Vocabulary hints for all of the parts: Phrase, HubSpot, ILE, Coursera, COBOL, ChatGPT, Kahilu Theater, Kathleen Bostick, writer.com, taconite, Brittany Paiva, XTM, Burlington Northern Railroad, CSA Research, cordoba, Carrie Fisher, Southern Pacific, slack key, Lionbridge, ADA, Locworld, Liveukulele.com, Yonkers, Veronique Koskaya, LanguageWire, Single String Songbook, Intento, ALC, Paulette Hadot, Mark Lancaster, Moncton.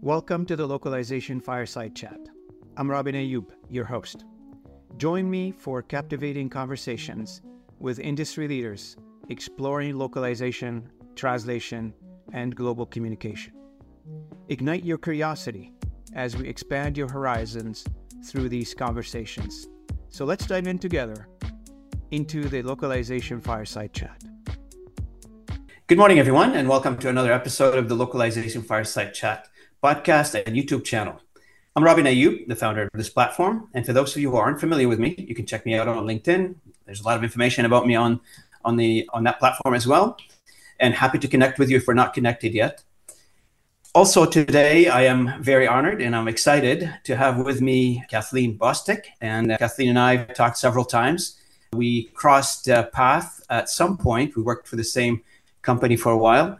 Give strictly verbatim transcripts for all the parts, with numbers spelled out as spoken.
Welcome to the Localization Fireside Chat. I'm Robin Ayoub, your host. Join me for captivating conversations with industry leaders exploring localization, translation, and global communication. Ignite your curiosity as we expand your horizons through these conversations. So let's dive in together into the Localization Fireside Chat. Good morning, everyone, and welcome to another episode of the Localization Fireside Chat podcast and YouTube channel. I'm Robin Ayoub, the founder of this platform. And for those of you who aren't familiar with me, you can check me out on LinkedIn. There's a lot of information about me on, on, the, on that platform as well. And happy to connect with you if we're not connected yet. Also today, I am very honored and I'm excited to have with me Kathleen Bostick. And uh, Kathleen and I have talked several times. We crossed uh, paths at some point. We worked for the same company for a while.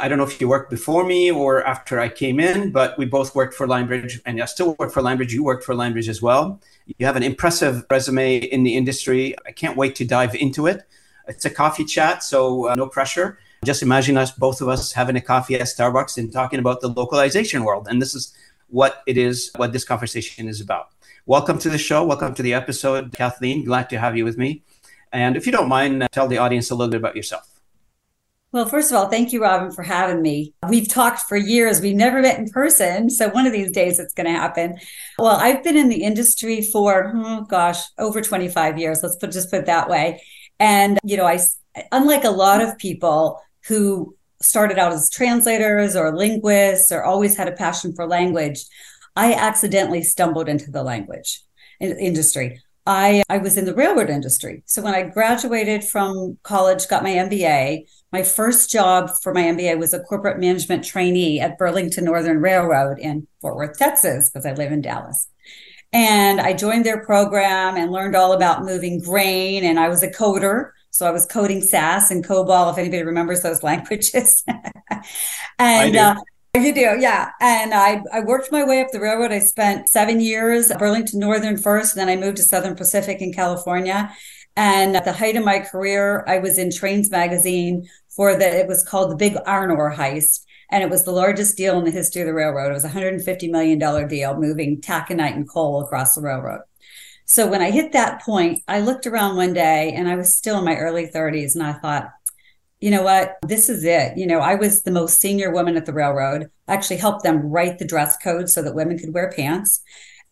I don't know if you worked before me or after I came in, but we both worked for Lionbridge, and I still work for Lionbridge. You worked for Lionbridge as well. You have an impressive resume in the industry. I can't wait to dive into it. It's a coffee chat, so uh, no pressure. Just imagine us, both of us, having a coffee at Starbucks and talking about the localization world. And this is what it is, what this conversation is about. Welcome to the show. Welcome to the episode, Kathleen. Glad to have you with me. And if you don't mind, tell the audience a little bit about yourself. Well, first of all, thank you, Robin, for having me. We've talked for years. We've never met in person. So one of these days it's going to happen. Well, I've been in the industry for, oh gosh, over twenty-five years. Let's put, just put it that way. And, you know, I, unlike a lot of people who started out as translators or linguists or always had a passion for language, I accidentally stumbled into the language industry. I, I was in the railroad industry. So when I graduated from college, got my M B A, my first job for my M B A was a corporate management trainee at Burlington Northern Railroad in Fort Worth, Texas, because I live in Dallas. And I joined their program and learned all about moving grain. And I was a coder. So I was coding S A S and COBOL, if anybody remembers those languages. and I do. Uh, you do, yeah. And I, I worked my way up the railroad. I spent seven years at Burlington Northern first, and then I moved to Southern Pacific in California. And at the height of my career, I was in Trains Magazine for the, it was called the Big Iron Ore Heist. And it was the largest deal in the history of the railroad. It was a one hundred fifty million dollars deal moving taconite and coal across the railroad. So when I hit that point, I looked around one day and I was still in my early thirties and I thought, you know what, this is it. You know, I was the most senior woman at the railroad. I actually helped them write the dress code so that women could wear pants.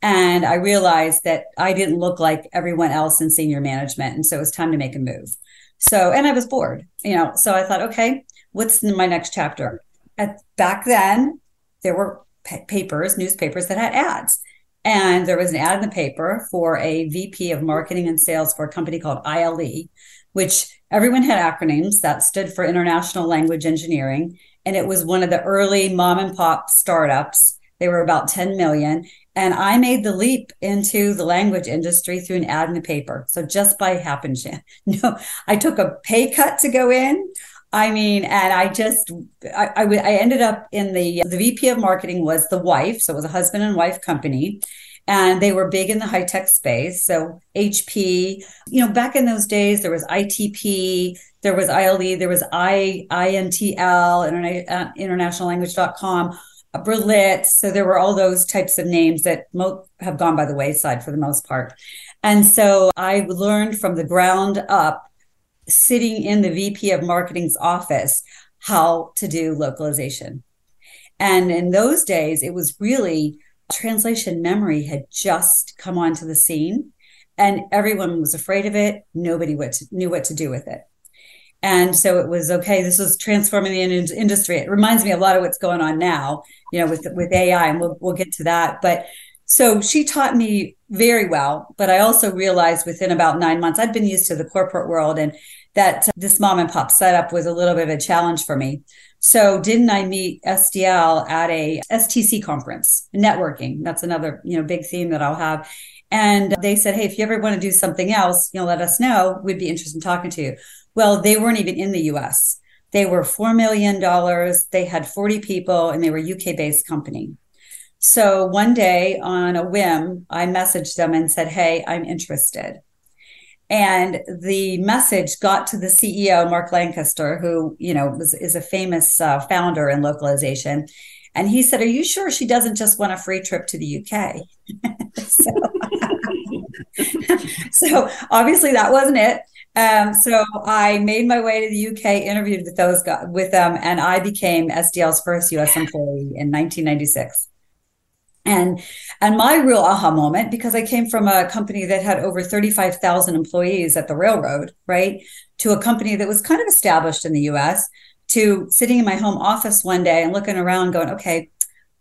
And I realized that I didn't look like everyone else in senior management. And so it was time to make a move. So, and I was bored, you know, so I thought, okay, what's my next chapter? At, back then, there were pa- papers, newspapers that had ads. And there was an ad in the paper for a V P of marketing and sales for a company called I L E, which everyone had acronyms that stood for International Language Engineering. And it was one of the early mom and pop startups. They were about ten million. And I made the leap into the language industry through an ad in the paper. So just by happenstance, no, I took a pay cut to go in. I mean, and I just, I, I, I ended up in the, the V P of marketing was the wife. So it was a husband and wife company and they were big in the high tech space. So H P, you know, back in those days, there was I T P, there was I L E, there was I, INTL, Internet, uh, international language dot com, Berlitz. So there were all those types of names that mo- have gone by the wayside for the most part. And so I learned from the ground up sitting in the V P of marketing's office, how to do localization. And in those days, it was really translation memory had just come onto the scene and everyone was afraid of it. Nobody knew what to do with it. And so it was, okay, this was transforming the in- industry. It reminds me a lot of what's going on now, you know, with, with A I, and we'll, we'll get to that. But so she taught me very well, but I also realized within about nine months, I'd been used to the corporate world and that this mom and pop setup was a little bit of a challenge for me. So didn't I meet S D L at a S T C conference, networking? That's another, you know, big theme that I'll have. And they said, hey, if you ever want to do something else, you know, let us know. We'd be interested in talking to you. Well, they weren't even in the U S. They were four million dollars. They had forty people and they were a U K based company. So one day on a whim, I messaged them and said, hey, I'm interested. And the message got to the C E O, Mark Lancaster, who, you know, was, is a famous uh, founder in localization. And he said, are you sure she doesn't just want a free trip to the U K? so, so obviously that wasn't it. Um, so I made my way to the U K, interviewed with those guys, with them, and I became S D L's first U S employee in nineteen ninety-six. And and my real aha moment, because I came from a company that had over thirty-five thousand employees at the railroad, right, to a company that was kind of established in the U S, to sitting in my home office one day and looking around going, okay,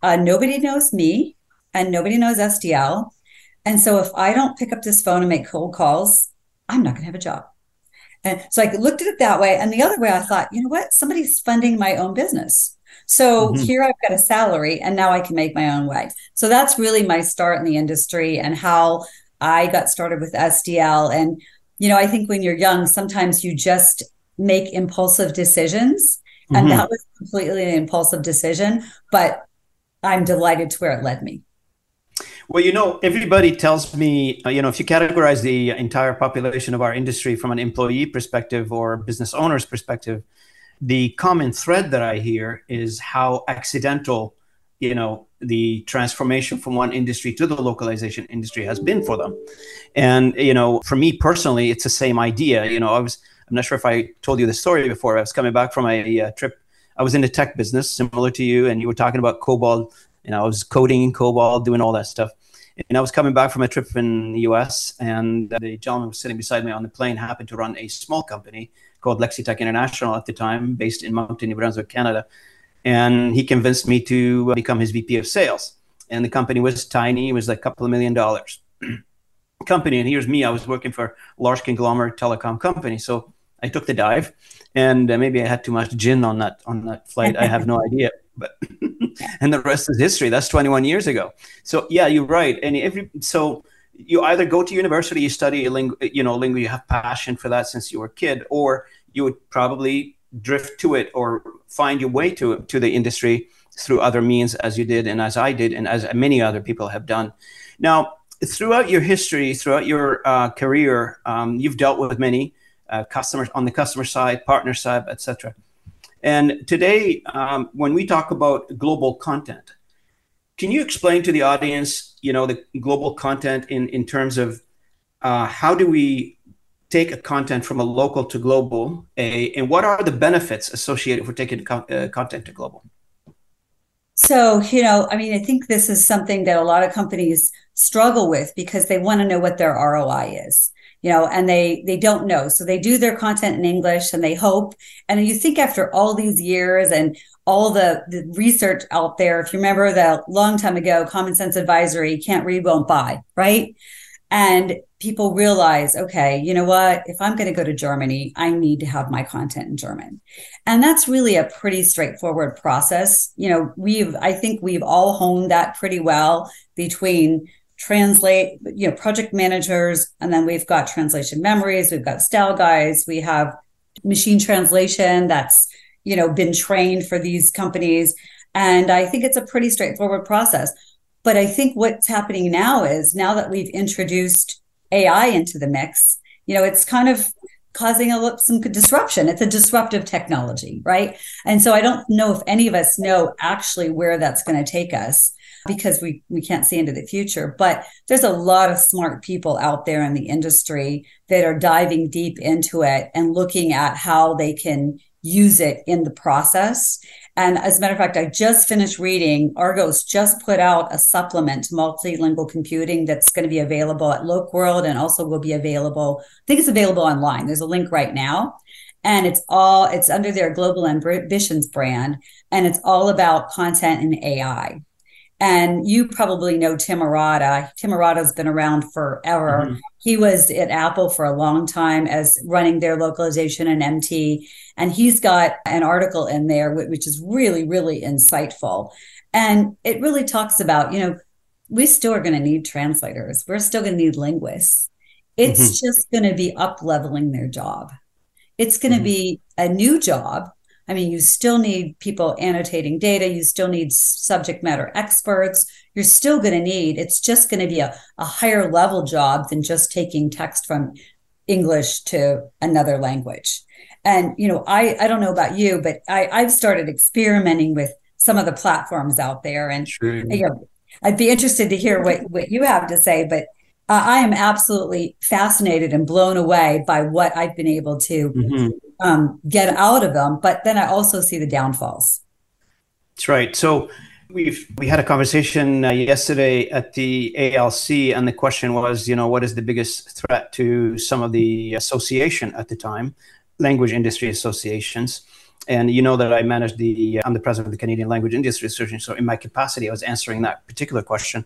uh, nobody knows me and nobody knows S D L. And so if I don't pick up this phone and make cold calls, I'm not going to have a job. And so I looked at it that way. And the other way, I thought, you know what? Somebody's funding my own business. So mm-hmm. here I've got a salary and now I can make my own way. So that's really my start in the industry and how I got started with S D L. And, you know, I think when you're young, sometimes you just make impulsive decisions. And mm-hmm. that was completely an impulsive decision, but I'm delighted to where it led me. Well, you know, everybody tells me, you know, if you categorize the entire population of our industry from an employee perspective or business owner's perspective, the common thread that I hear is how accidental, you know, the transformation from one industry to the localization industry has been for them. And, you know, for me personally, it's the same idea. You know, I was, I'm not sure if I told you the story before. I was coming back from a uh, trip. I was in the tech business, similar to you, and you were talking about COBOL. And I was coding in COBOL, doing all that stuff. And I was coming back from a trip in the U S, and the gentleman who was sitting beside me on the plane happened to run a small company called Lexitec International at the time, based in Moncton, New Brunswick, Canada. And he convinced me to become his V P of sales. And the company was tiny. It was like a couple of million dollars company. And here's me. I was working for a large conglomerate telecom company. So I took the dive. And maybe I had too much gin on that on that flight. I have no idea. But and the rest is history. That's twenty-one years ago. So yeah, you're right. And every so you either go to university, you study a lingu, you know, lingu, you have passion for that since you were a kid, or you would probably drift to it or find your way to to the industry through other means, as you did and as I did and as many other people have done. Now, throughout your history, throughout your uh, career, um, you've dealt with many uh, customers on the customer side, partner side, et cetera. And today, um, when we talk about global content, can you explain to the audience, you know, the global content in, in terms of uh, how do we take a content from a local to global, a, and what are the benefits associated with taking con- uh, content to global? So, you know, I mean, I think this is something that a lot of companies struggle with because they want to know what their R O I is. You know, and they they don't know. So they do their content in English and they hope. And you think after all these years and all the, the research out there, if you remember that long time ago, Common Sense Advisory, can't read, won't buy, right? And people realize, okay, you know what? If I'm going to go to Germany, I need to have my content in German. And that's really a pretty straightforward process. You know, we've, I think we've all honed that pretty well between translate, you know, project managers, and then we've got translation memories, we've got style guys, we have machine translation that's, you know, been trained for these companies. And I think it's a pretty straightforward process. But I think what's happening now is now that we've introduced A I into the mix, you know, it's kind of causing a, some disruption. It's a disruptive technology, right? And so I don't know if any of us know actually where that's going to take us, because we, we can't see into the future. But there's a lot of smart people out there in the industry that are diving deep into it and looking at how they can use it in the process. And as a matter of fact, I just finished reading, Argos just put out a supplement to multilingual computing that's going to be available at Locworld and also will be available, I think it's available online. There's a link right now. And it's all, it's under their Global Ambitions brand. And it's all about content and A I. And you probably know Tim Arata. Tim Arata's been around forever. Mm-hmm. He was at Apple for a long time as running their localization and M T. And he's got an article in there, which is really, really insightful. And it really talks about, you know, we still are going to need translators. We're still going to need linguists. It's mm-hmm. just going to be up leveling their job. It's going to mm-hmm. be a new job. I mean, you still need people annotating data. You still need subject matter experts. You're still going to need, it's just going to be a, a higher level job than just taking text from English to another language. And, you know, I, I don't know about you, but I, I've started experimenting with some of the platforms out there. And sure. you know, I'd be interested to hear what, what you have to say, but uh, I am absolutely fascinated and blown away by what I've been able to mm-hmm. um, get out of them. But then I also see the downfalls. That's right. So we've we had a conversation uh, yesterday at the A L C, and the question was, you know, what is the biggest threat to some of the association at the time, language industry associations? And you know that I managed the, uh, I'm the president of the Canadian Language Industry Association, so in my capacity, I was answering that particular question.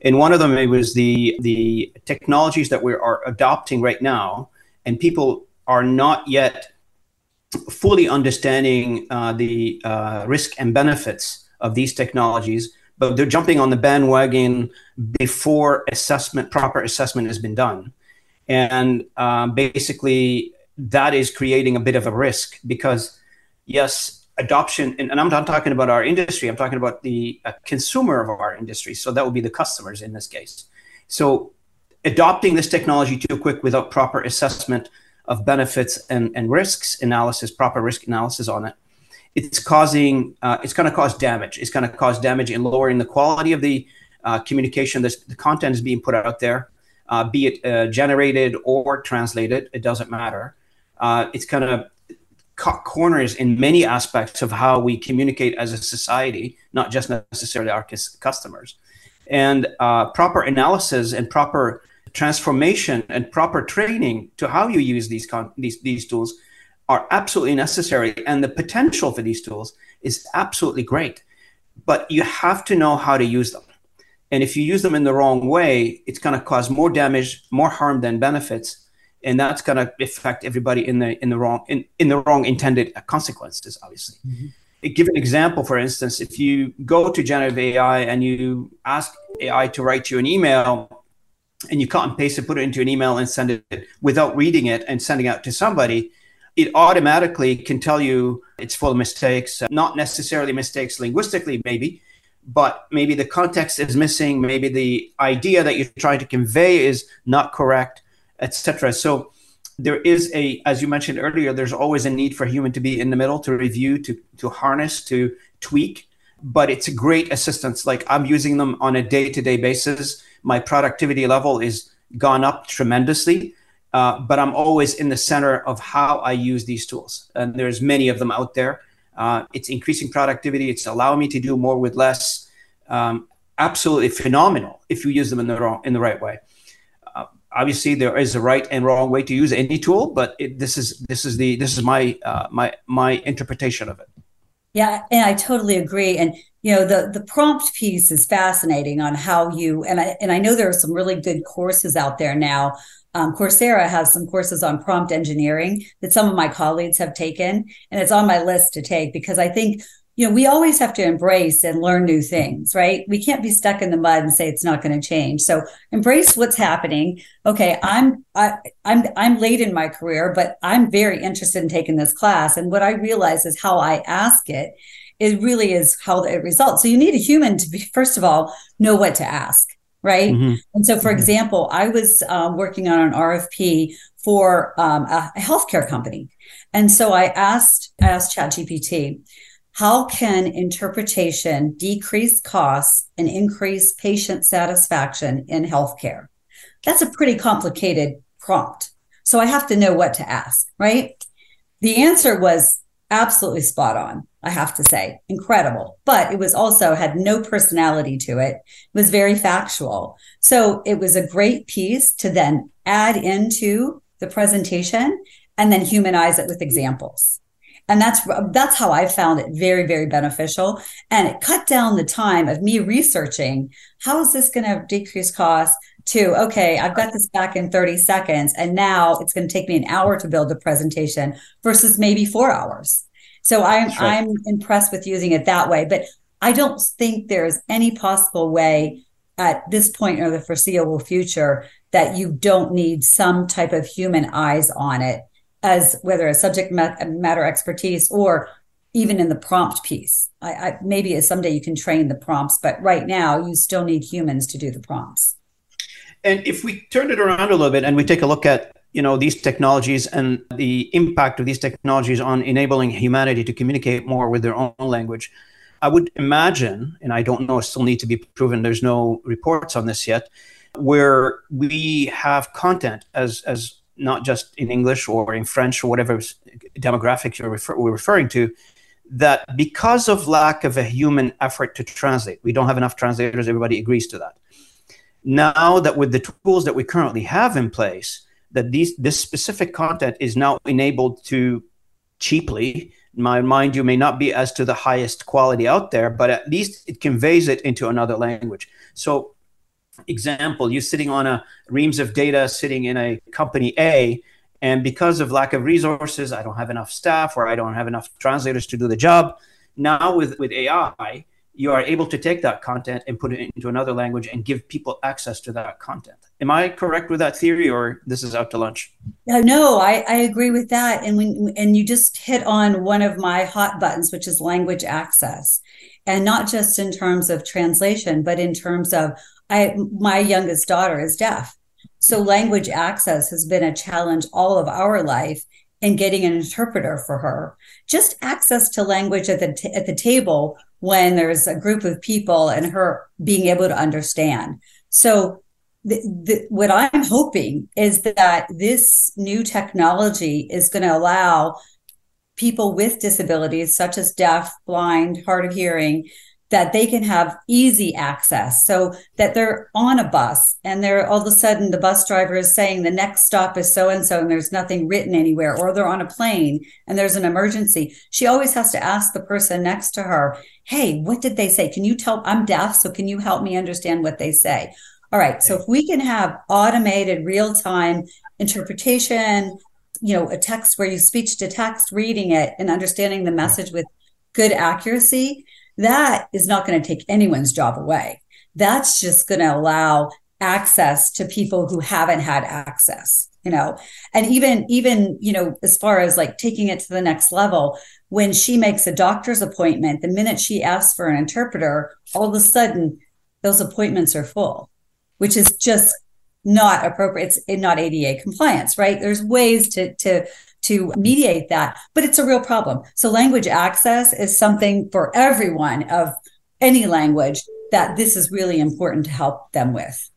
And one of them, it was the the technologies that we are adopting right now, and people are not yet fully understanding uh, the uh, risk and benefits of these technologies, but they're jumping on the bandwagon before assessment, proper assessment has been done. And uh, basically, that is creating a bit of a risk because yes, adoption, and, and I'm not talking about our industry, I'm talking about the uh, consumer of our industry. So that would be the customers in this case. So adopting this technology too quick without proper assessment of benefits and, and risks analysis, proper risk analysis on it, it's causing, uh, it's going to cause damage. It's going to cause damage in lowering the quality of the uh, communication. This, the content is being put out there, uh, be it uh, generated or translated, it doesn't matter. Uh, it's going to cut corners in many aspects of how we communicate as a society, not just necessarily our customers. And uh, proper analysis and proper transformation and proper training to how you use these, con these, these tools are absolutely necessary. And the potential for these tools is absolutely great, but you have to know how to use them. And if you use them in the wrong way, it's going to cause more damage, more harm than benefits. And that's going to affect everybody in the in the wrong in, in the wrong intended consequences, obviously. Mm-hmm. I give an example, for instance, if you go to generative A I and you ask A I to write you an email and you cut and paste it, put it into an email and send it without reading it and sending it out to somebody, it automatically can tell you it's full of mistakes, not necessarily mistakes linguistically, maybe, but maybe the context is missing. Maybe the idea that you're trying to convey is not correct, et cetera. So there is a, as you mentioned earlier, there's always a need for a human to be in the middle, to review, to, to harness, to tweak, but it's a great assistance. Like I'm using them on a day-to-day basis. My productivity level is gone up tremendously, uh, but I'm always in the center of how I use these tools. And there's many of them out there. Uh, it's increasing productivity. It's allowing me to do more with less. Um, absolutely phenomenal if you use them in the wrong, in the right way. Obviously, there is a right and wrong way to use any tool, but it, this is this is the this is my uh, my my interpretation of it. Yeah, and I totally agree. And you know, the the prompt piece is fascinating on how you and I and I know there are some really good courses out there now. Um, Coursera has some courses on prompt engineering that some of my colleagues have taken, and it's on my list to take because I think you know we always have to embrace and learn new things, right? We can't be stuck in the mud and say it's not going to change. So embrace what's happening. Okay, I'm I, I'm I'm late in my career, but I'm very interested in taking this class. And what I realize is how I ask it, it really is how it results. So you need a human to be, first of all, know what to ask, right? Mm-hmm. And so, for mm-hmm. example, I was um, working on an R F P for um, a healthcare company, and so I asked I asked ChatGPT. How can interpretation decrease costs and increase patient satisfaction in healthcare? That's a pretty complicated prompt. So I have to know what to ask, right? The answer was absolutely spot on, I have to say. Incredible. But it was also had no personality to it. It was very factual. So it was a great piece to then add into the presentation and then humanize it with examples. And that's that's how I found it very, very beneficial. And it cut down the time of me researching, how is this going to decrease costs to, okay, I've got this back in thirty seconds, and now it's going to take me an hour to build the presentation versus maybe four hours. So I'm, sure. I'm impressed with using it that way. But I don't think there's any possible way at this point or the foreseeable future that you don't need some type of human eyes on it, as whether a subject matter expertise or even in the prompt piece. I, I, maybe someday you can train the prompts, but right now you still need humans to do the prompts. And if we turn it around a little bit and we take a look at, you know, these technologies and the impact of these technologies on enabling humanity to communicate more with their own language, I would imagine, and I don't know, still need to be proven, there's no reports on this yet, where we have content as as not just in English or in French or whatever demographic you're refer- we're referring to, that because of lack of a human effort to translate, we don't have enough translators, everybody agrees to that. Now that with the tools that we currently have in place, that these this specific content is now enabled to cheaply, in my mind, you may not be as to the highest quality out there, but at least it conveys it into another language. So example, you're sitting on a reams of data sitting in a company A, and because of lack of resources, I don't have enough staff or I don't have enough translators to do the job. Now with, with A I, you are able to take that content and put it into another language and give people access to that content. Am I correct with that theory, or this is out to lunch? No, no, I, I agree with that. And when and you just hit on one of my hot buttons, which is language access. And not just in terms of translation, but in terms of I, my youngest daughter is deaf. So language access has been a challenge all of our life, and getting an interpreter for her. Just access to language at the, t- at the table when there's a group of people and her being able to understand. So the, the, what I'm hoping is that this new technology is going to allow people with disabilities, such as deaf, blind, hard of hearing, that they can have easy access, so that they're on a bus and they're all of a sudden the bus driver is saying the next stop is so-and-so and there's nothing written anywhere, or they're on a plane and there's an emergency. She always has to ask the person next to her, hey, what did they say? Can you tell, I'm deaf, so can you help me understand what they say? All right, so if we can have automated real-time interpretation, you know, a text where you speech to text, reading it and understanding the message with good accuracy, that is not going to take anyone's job away. That's just going to allow access to people who haven't had access, you know, and even, even, you know, as far as like taking it to the next level, when she makes a doctor's appointment, the minute she asks for an interpreter, all of a sudden those appointments are full, which is just not appropriate. It's not A D A compliance, right? There's ways to, to, to mediate that, but it's a real problem. So language access is something for everyone of any language that this is really important to help them with.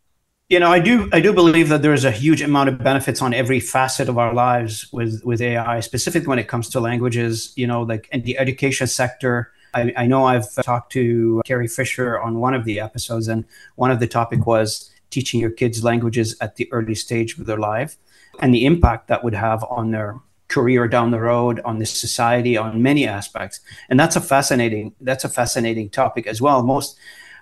You know, I do I do believe that there is a huge amount of benefits on every facet of our lives with, with A I, specifically when it comes to languages, you know, like in the education sector. I, I know I've talked to Carrie Fisher on one of the episodes, and one of the topic was teaching your kids languages at the early stage of their life and the impact that would have on their career down the road, on this society, on many aspects. And that's a fascinating that's a fascinating topic as well. Most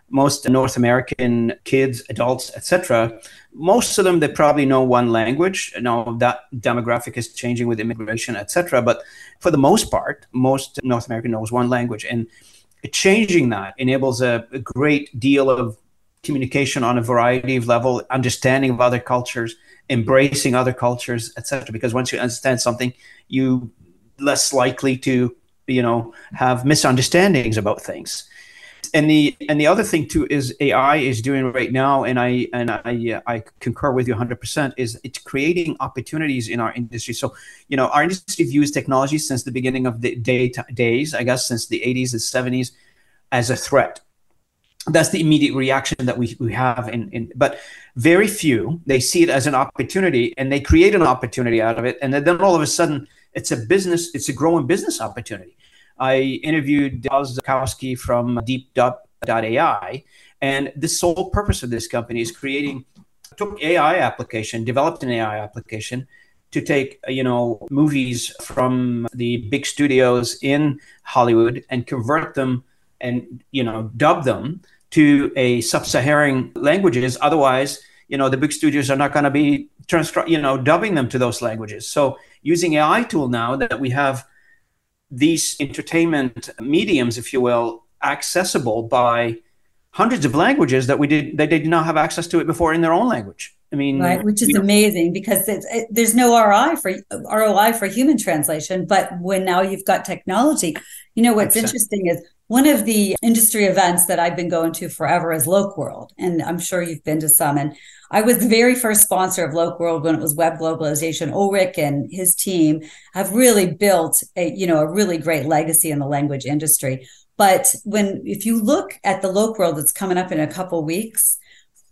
most North American kids, adults, et cetera, most of them, they probably know one language. Now that demographic is changing with immigration, et cetera. But for the most part, most North American knows one language. And changing that enables a, a great deal of communication on a variety of level, understanding of other cultures, embracing other cultures, et cetera. Because once you understand something, you less likely to, you know, have misunderstandings about things. And the and the other thing too is A I is doing right now, and I and I I concur with you one hundred percent. Is it's creating opportunities in our industry. So you know, our industry views technology since the beginning of the day, days, I guess, since the eighties and seventies, as a threat. That's the immediate reaction that we, we have. In, in But very few, they see it as an opportunity, and they create an opportunity out of it. And then all of a sudden, it's a business, it's a growing business opportunity. I interviewed Daz Zakowski from deep dub dot a i, and the sole purpose of this company is creating, took A I application, developed an A I application to take, you know, movies from the big studios in Hollywood and convert them and, you know, dub them to a sub-Saharan languages. Otherwise, you know, the big studios are not going to be, trans- you know, dubbing them to those languages. So using A I tool now that we have these entertainment mediums, if you will, accessible by hundreds of languages that we did, that they did not have access to it before in their own language. I mean, right, which is amazing know. because it's, it, there's no R O I for R O I for human translation. But when now you've got technology, you know, what's interesting is one of the industry events that I've been going to forever is Locworld, and I'm sure you've been to some. And I was the very first sponsor of Locworld when it was web globalization. Ulrich and his team have really built a, you know, a really great legacy in the language industry. But when, if you look at the Locworld that's coming up in a couple weeks,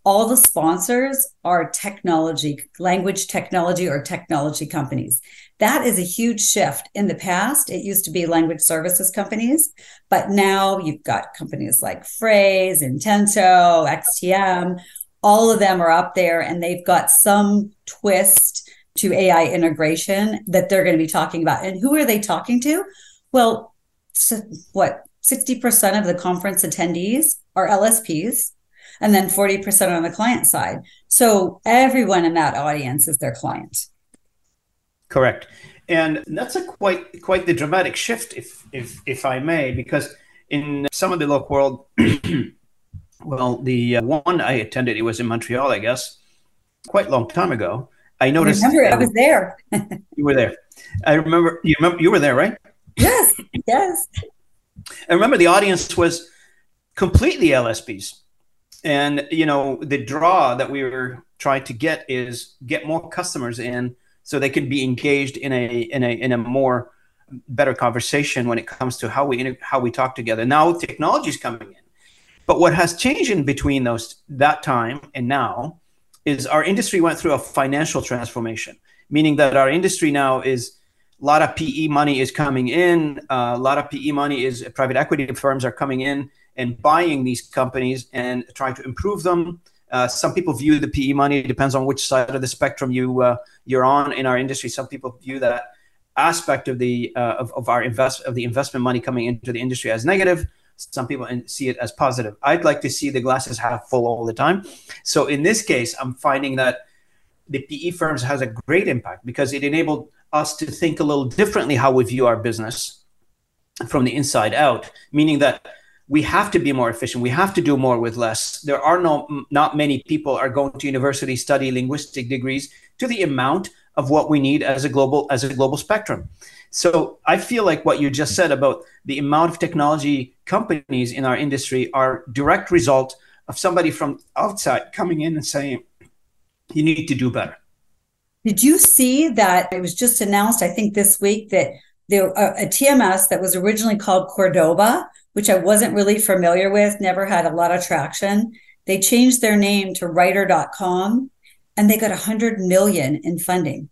all the sponsors are technology, language technology or technology companies. That is a huge shift. In the past, it used to be language services companies, but now you've got companies like Phrase, Intento, X T M, all of them are up there and they've got some twist to A I integration that they're going to be talking about. And who are they talking to? Well, what, sixty percent of the conference attendees are L S Ps. And then forty percent on the client side. So everyone in that audience is their client. Correct. And that's a quite quite the dramatic shift, if if if I may, because in some of the Locworld, well, the one I attended, it was in Montreal, I guess, quite a long time ago. I noticed. I remember, I was there. You were there. I remember. You remember. You were there, right? Yes. Yes. I remember the audience was completely L S Ps. And, you know, the draw that we were trying to get is get more customers in so they can be engaged in a in a, in a more better conversation when it comes to how we how we talk together. Now technology is coming in. But what has changed in between those that time and now is our industry went through a financial transformation, meaning that our industry now is a lot of P E money is coming in. Uh, a lot of P E money is private equity firms are coming in and buying these companies and trying to improve them. Uh, some people view the P E money, it depends on which side of the spectrum you, uh, you're on in our industry. Some people view that aspect of the, uh, of, of our invest of the investment money coming into the industry as negative. Some people see it as positive. I'd like to see the glasses half full all the time. So in this case, I'm finding that the P E firms has a great impact because it enabled us to think a little differently how we view our business from the inside out, meaning that we have to be more efficient. We have to do more with less. There are no, not many people are going to university, study linguistic degrees to the amount of what we need as a global, as a global spectrum. So I feel like what you just said about the amount of technology companies in our industry are direct result of somebody from outside coming in and saying, you need to do better. Did you see that it was just announced, I think this week, that there uh, a T M S that was originally called Cordoba, which I wasn't really familiar with, never had a lot of traction. They changed their name to writer dot com and they got one hundred million in funding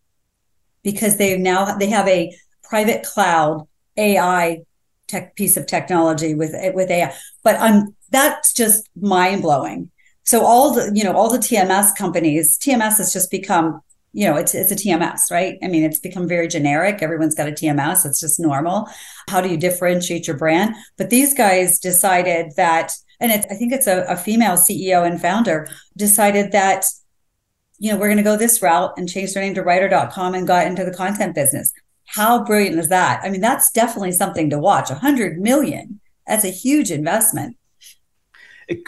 because they now they have a private cloud A I tech piece of technology with with A I. But I'm that's just mind blowing. So all the you know all the T M S companies, T M S has just become you know, it's it's a T M S, right? I mean, it's become very generic. Everyone's got a T M S. It's just normal. How do you differentiate your brand? But these guys decided that, and it's, I think it's a, a female C E O and founder, decided that, you know, we're going to go this route and change their name to writer dot com and got into the content business. How brilliant is that? I mean, that's definitely something to watch. one hundred million. That's a huge investment.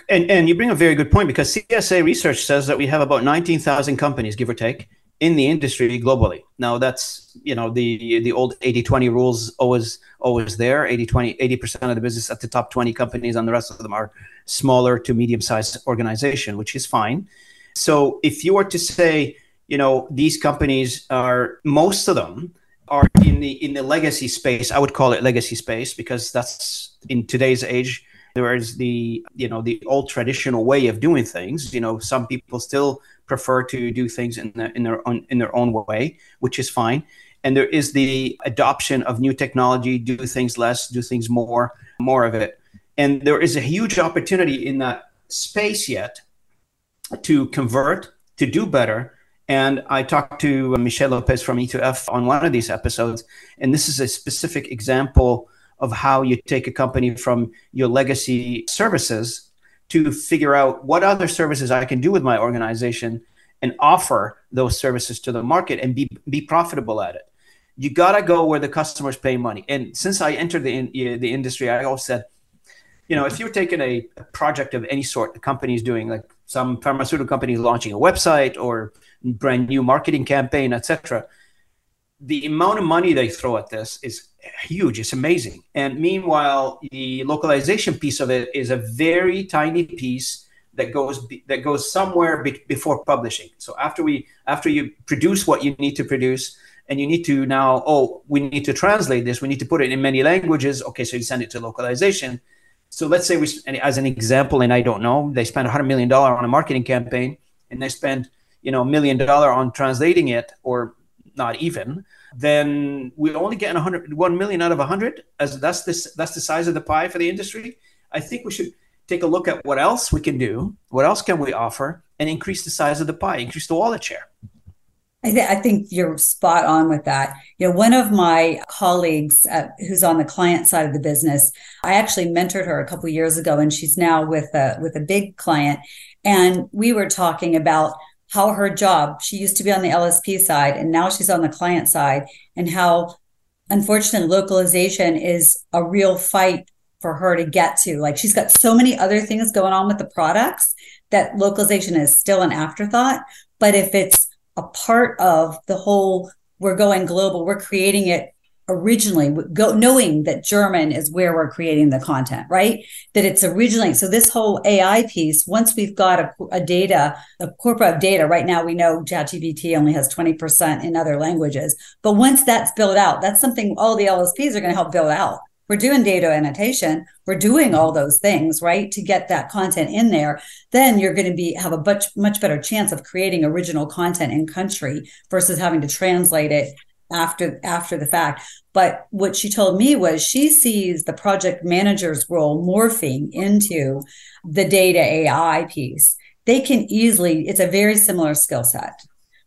And, and you bring a very good point because C S A Research says that we have about nineteen thousand companies, give or take, in the industry globally. Now that's, you know, the the old eighty twenty rules always always there, eighty twenty, eighty percent of the business at the top twenty companies and the rest of them are smaller to medium-sized organization, which is fine. So if you were to say, you know, these companies are, most of them are in the in the legacy space, I would call it legacy space because that's in today's age, there is the, you know, the old traditional way of doing things. You know, some people still prefer to do things in the, in their own in their own way, which is fine. And there is the adoption of new technology, do things less, do things more, more of it. And there is a huge opportunity in that space yet to convert, to do better. And I talked to Michelle Lopez from E two F on one of these episodes, and this is a specific example of how you take a company from your legacy services to figure out what other services I can do with my organization and offer those services to the market and be, be profitable at it. You gotta go where the customers pay money. And since I entered the, in, the industry, I always said, you know, if you're taking a project of any sort, the company's doing, like some pharmaceutical company launching a website or brand new marketing campaign, et cetera, the amount of money they throw at this is huge. It's amazing. And meanwhile, the localization piece of it is a very tiny piece that goes that goes somewhere be- before publishing. So after we after you produce what you need to produce, and you need to now, oh, we need to translate this. We need to put it in many languages. Okay, so you send it to localization. So let's say, we, as an example, and I don't know, they spend one hundred million dollars on a marketing campaign, and they spend, you know, a million dollars on translating it, or not even, then we only get one million out of one hundred, as that's the, that's the size of the pie for the industry. I think we should take a look at what else we can do, what else can we offer, and increase the size of the pie, increase the wallet share. I, th- I think you're spot on with that. You know, one of my colleagues uh, who's on the client side of the business, I actually mentored her a couple of years ago, and she's now with a, with a big client. And we were talking about how her job, she used to be on the L S P side, and now she's on the client side, and how, unfortunately, localization is a real fight for her to get to. Like, she's got so many other things going on with the products that localization is still an afterthought. But if it's a part of the whole, we're going global, we're creating it originally, go, knowing that German is where we're creating the content, right? That it's originally, so this whole A I piece, once we've got a, a data, a corpora of data, right now we know ChatGPT only has twenty percent in other languages. But once that's built out, that's something all the L S Ps are going to help build out. We're doing data annotation. We're doing all those things, right? To get that content in there, then you're going to be have a much, much better chance of creating original content in country versus having to translate it after, after the fact. But what she told me was she sees the project manager's role morphing into the data A I piece. They can easily, it's a very similar skill set,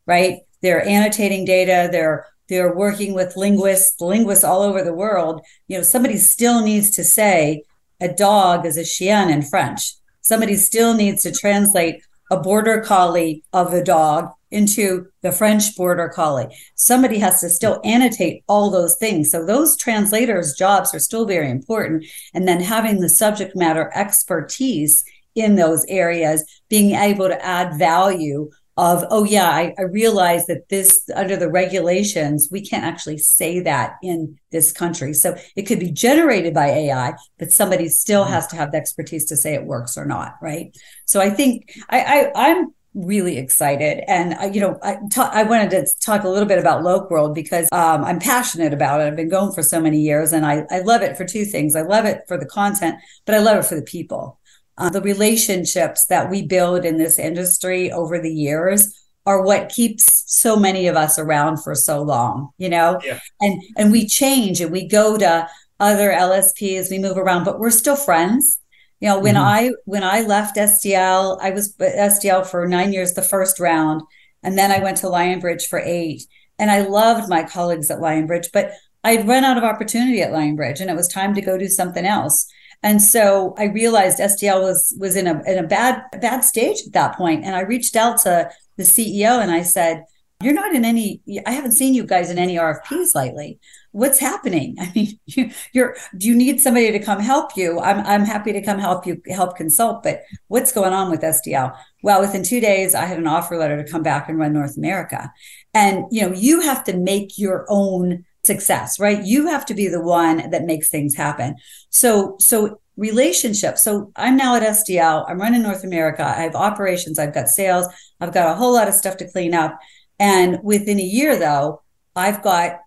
right? They're annotating data. They're They're working with linguists, linguists all over the world. You know, somebody still needs to say a dog is a chien in French. Somebody still needs to translate a border collie of a dog into the French border collie. Somebody has to still annotate all those things. So those translators' jobs are still very important. And then having the subject matter expertise in those areas, being able to add value of, oh, yeah, I, I realize that this, under the regulations, we can't actually say that in this country. So it could be generated by A I, but somebody still has to have the expertise to say it works or not, right? So I think I, I, I'm really excited. And, I, you know, I, ta- I wanted to talk a little bit about Locworld because um, I'm passionate about it. I've been going for so many years, and I, I love it for two things. I love it for the content, but I love it for the people. Uh, the relationships that we build in this industry over the years are what keeps so many of us around for so long, you know, yeah. and, and we change and we go to other L S Ps, we move around, but we're still friends. You know, when mm-hmm. I, when I left S D L, I was at S D L for nine years, the first round, and then I went to Lionbridge for eight, and I loved my colleagues at Lionbridge, but I'd run out of opportunity at Lionbridge, and it was time to go do something else. And so I realized S D L was was in a in a bad bad stage at that point. And I reached out to the C E O and I said, "You're not in any. I haven't seen you guys in any R F Ps lately. What's happening? I mean, you, you're do you need somebody to come help you? I'm I'm happy to come help you help consult, but what's going on with S D L?" Well, within two days, I had an offer letter to come back and run North America. And you know, you have to make your own success, right? You have to be the one that makes things happen. So, so relationships. So I'm now at S D L. I'm running North America. I have operations. I've got sales. I've got a whole lot of stuff to clean up. And within a year though, I've got,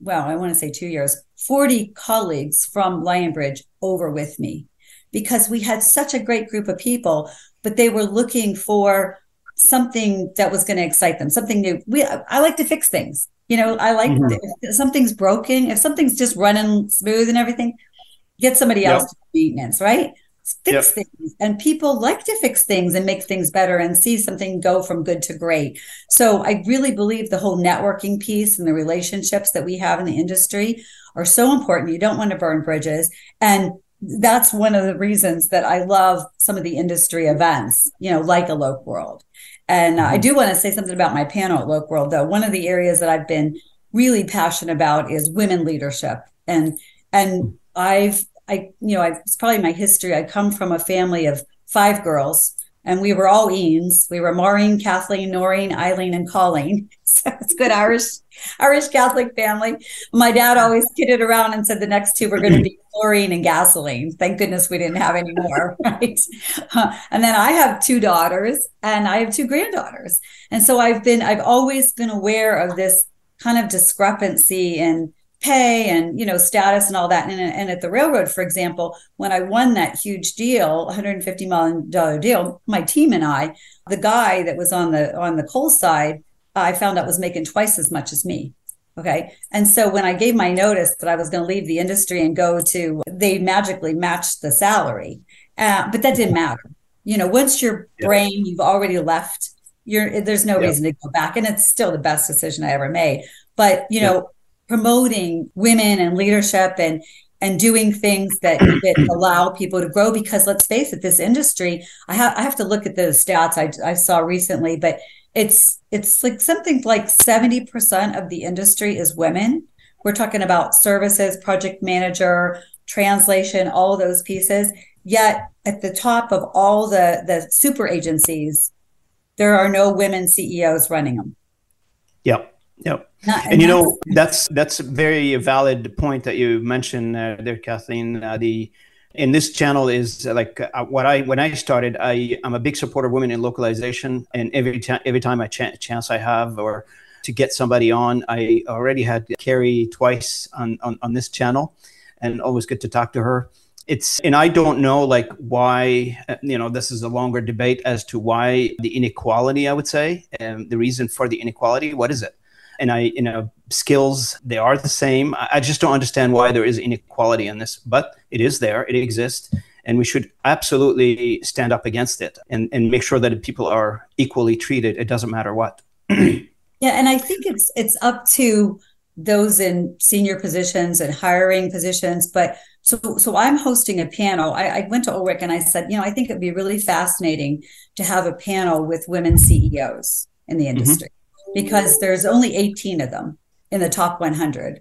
well, I want to say two years, forty colleagues from Lionbridge over with me because we had such a great group of people, but they were looking for something that was going to excite them, something new. We, I like to fix things. You know, I like mm-hmm. if something's broken, if something's just running smooth and everything, get somebody else yep. to do maintenance, right? Fix yep. things. And people like to fix things and make things better and see something go from good to great. So I really believe the whole networking piece and the relationships that we have in the industry are so important. You don't want to burn bridges. And that's one of the reasons that I love some of the industry events, you know, like a Locworld. And I do want to say something about my panel at Locworld, though. One of the areas that I've been really passionate about is women leadership. And and I've, I you know, I've, it's probably my history. I come from a family of five girls, and we were all Eanes. We were Maureen, Kathleen, Noreen, Eileen, and Colleen. So it's a good Irish, Irish Catholic family. My dad always kidded around and said the next two were going to be chlorine and gasoline. Thank goodness we didn't have any more, right? And then I have two daughters and I have two granddaughters. And so I've been, I've always been aware of this kind of discrepancy in pay and, you know, status and all that. And, and at the railroad, for example, when I won that huge deal, one hundred fifty million dollars deal, my team and I, the guy that was on the on the coal side, I found out was making twice as much as me. Okay. And so when I gave my notice that I was going to leave the industry and go to, they magically matched the salary. Uh, but that didn't matter. You know, once your yeah. brain, you've already left, you're, there's no yeah. reason to go back. And it's still the best decision I ever made. But, you yeah. know, promoting women and leadership and and doing things that, that allow people to grow, because let's face it, this industry, I, ha- I have to look at those stats I, I saw recently, but it's it's like something like seventy percent of the industry is women. We're talking about services, project manager, translation, all those pieces. Yet at the top of all the, the super agencies, there are no women C E Os running them. Yep, yep. Not, and, and you know, that's that's a very valid point that you mentioned uh, there, Kathleen. Uh, the And this channel is like uh, what I when I started. I am a big supporter of women in localization, and every time every time I ch- chance I have or to get somebody on, I already had Carrie twice on, on on this channel, and always good to talk to her. It's and I don't know like why you know this is a longer debate as to why the inequality. I would say um, the reason for the inequality. What is it? And I you know skills they are the same. I just don't understand why there is inequality in this, but it is there, it exists, and we should absolutely stand up against it and, and make sure that people are equally treated. It doesn't matter what. Yeah, and I think it's it's up to those in senior positions and hiring positions. But so so I'm hosting a panel. I, I went to Ulrich and I said, you know, I think it'd be really fascinating to have a panel with women C E Os in the industry. Mm-hmm. Because there's only eighteen of them in the top one hundred.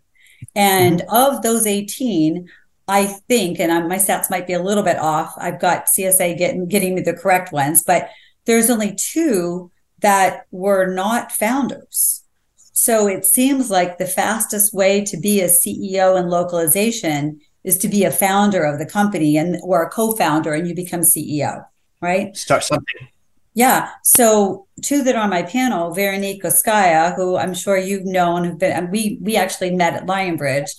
And of those eighteen, I think, and I'm, my stats might be a little bit off, I've got C S A getting, getting me the correct ones, but there's only two that were not founders. So it seems like the fastest way to be a C E O in localization is to be a founder of the company and or a co-founder, and you become C E O, right? Start something. Yeah. So two that are on my panel, Veronique Koskaya, who I'm sure you've known, have been, and we, we actually met at Lionbridge,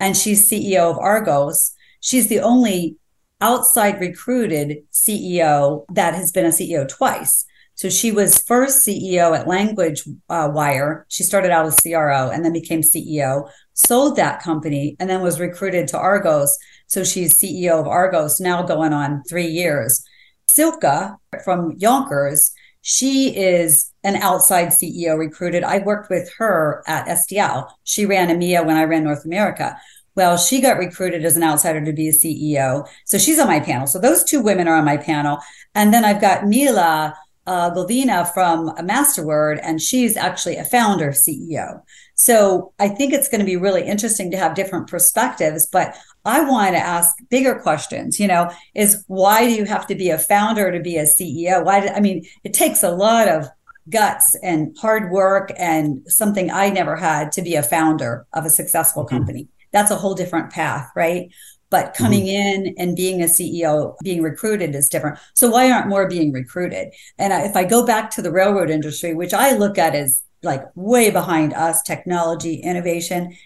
and she's C E O of Argos. She's the only outside recruited C E O that has been a C E O twice. So she was first C E O at LanguageWire. Uh, she started out as C R O and then became C E O, sold that company, and then was recruited to Argos. So she's C E O of Argos now going on three years. Silka from Yonkers, she is an outside C E O recruited. I worked with her at S D L. She ran E M E A when I ran North America. Well, she got recruited as an outsider to be a C E O. So she's on my panel. So those two women are on my panel. And then I've got Mila uh, Govina from Masterword, and she's actually a founder C E O. So I think it's going to be really interesting to have different perspectives, but I want to ask bigger questions, you know, is why do you have to be a founder to be a C E O? Why? Do, I mean, it takes a lot of guts and hard work and something I never had to be a founder of a successful company. Mm-hmm. That's a whole different path, right? But coming mm-hmm. in and being a C E O, being recruited is different. So why aren't more being recruited? And I, if I go back to the railroad industry, which I look at as like way behind us, technology, innovation.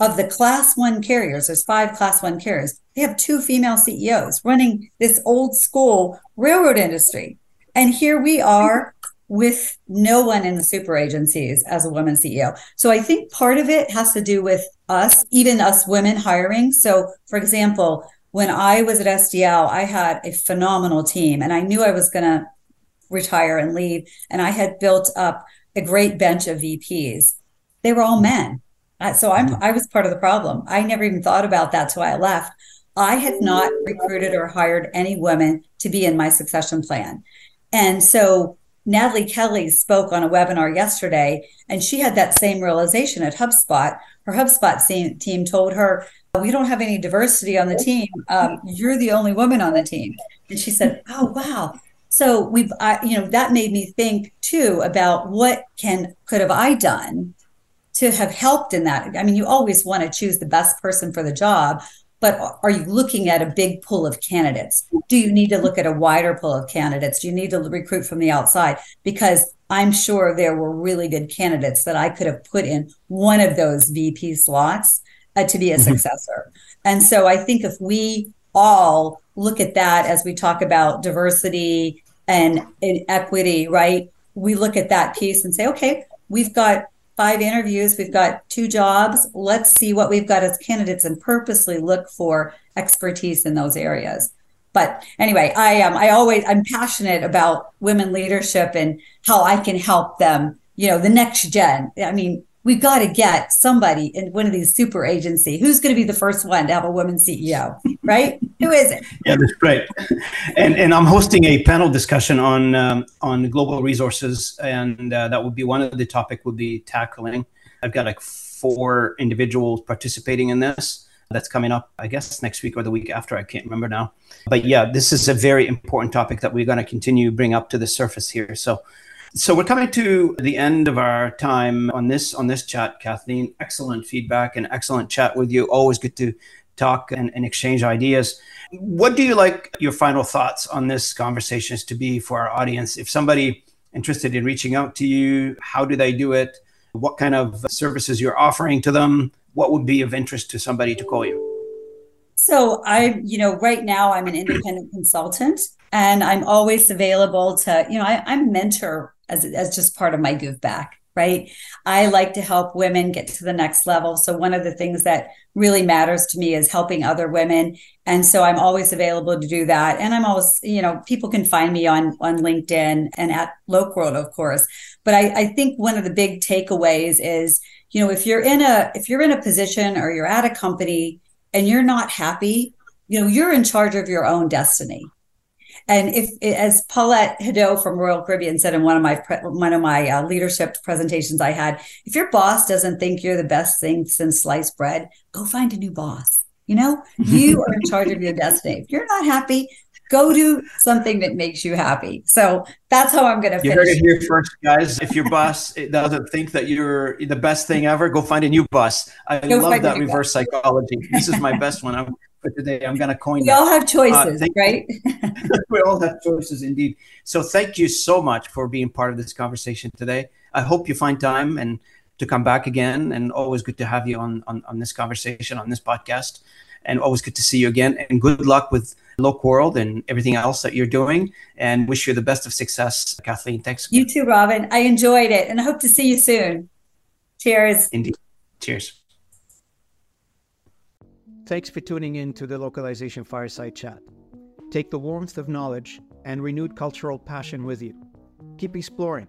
Of the class one carriers, there's five class one carriers. They have two female C E Os running this old school railroad industry. And here we are with no one in the super agencies as a woman C E O. So I think part of it has to do with us, even us women hiring. So for example, when I was at S D L, I had a phenomenal team and I knew I was going to retire and leave. And I had built up a great bench of V Ps. They were all men. So I'm, I was part of the problem. I never even thought about that till I left. I had not recruited or hired any women to be in my succession plan. And so Natalie Kelly spoke on a webinar yesterday, and she had that same realization at HubSpot. Her HubSpot team told her, we don't have any diversity on the team. Um, you're the only woman on the team. And she said, oh, wow. So we've, I, you know, that made me think too about what can, could have I done to have helped in that. I mean, you always want to choose the best person for the job, but are you looking at a big pool of candidates? Do you need to look at a wider pool of candidates? Do you need to recruit from the outside? Because I'm sure there were really good candidates that I could have put in one of those V P slots uh, to be a successor. And so I think if we all look at that as we talk about diversity and equity, right? We look at that piece and say, okay, we've got five interviews, we've got two jobs, let's see what we've got as candidates and purposely look for expertise in those areas. But anyway, I am, um, I always, I'm passionate about women leadership and how I can help them, you know, the next gen. I mean, we've got to get somebody in one of these super agency. Who's going to be the first one to have a woman C E O, right? Who is it? Yeah, that's great. And and I'm hosting a panel discussion on um, on global resources, and uh, that would be one of the topic we'll be tackling. I've got like four individuals participating in this. That's coming up, I guess, next week or the week after. I can't remember now. But yeah, this is a very important topic that we're going to continue bring up to the surface here. So. So we're coming to the end of our time on this on this chat, Kathleen. Excellent feedback and excellent chat with you. Always good to talk and, and exchange ideas. What do you like your final thoughts on this conversations to be for our audience? If somebody interested in reaching out to you, how do they do it? What kind of services you're offering to them? What would be of interest to somebody to call you? So I, you know, right now I'm an independent consultant, and I'm always available to, you know, I, I'm mentor as, as just part of my give back, right? I like to help women get to the next level. So one of the things that really matters to me is helping other women. And so I'm always available to do that. And I'm always, you know, people can find me on, on LinkedIn and at Locworld, of course. But I, I think one of the big takeaways is, you know, if you're in a, if you're in a position or you're at a company and you're not happy, you know, you're in charge of your own destiny. And if, as Paulette Hadot from Royal Caribbean said in one of my one of my uh, leadership presentations I had, if your boss doesn't think you're the best thing since sliced bread, go find a new boss. You know, you are in charge of your destiny. If you're not happy, go do something that makes you happy. So that's how I'm going to finish. You heard it here first, guys. If your boss doesn't think that you're the best thing ever, go find a new boss. I go love that reverse boss. Psychology. This is my best one. I'm, for today, I'm going to coin we that. We all have choices, uh, right? We all have choices indeed. So thank you so much for being part of this conversation today. I hope you find time and to come back again. And always good to have you on, on, on this conversation, on this podcast. And always good to see you again. And good luck with Locworld and everything else that you're doing. And wish you the best of success, Kathleen. Thanks. You too, Robin. I enjoyed it. And I hope to see you soon. Cheers. Indeed. Cheers. Thanks for tuning in to the Localization Fireside Chat. Take the warmth of knowledge and renewed cultural passion with you. Keep exploring.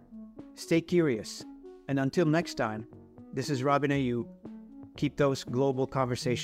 Stay curious. And until next time, this is Robin Ayoub. Keep those global conversations.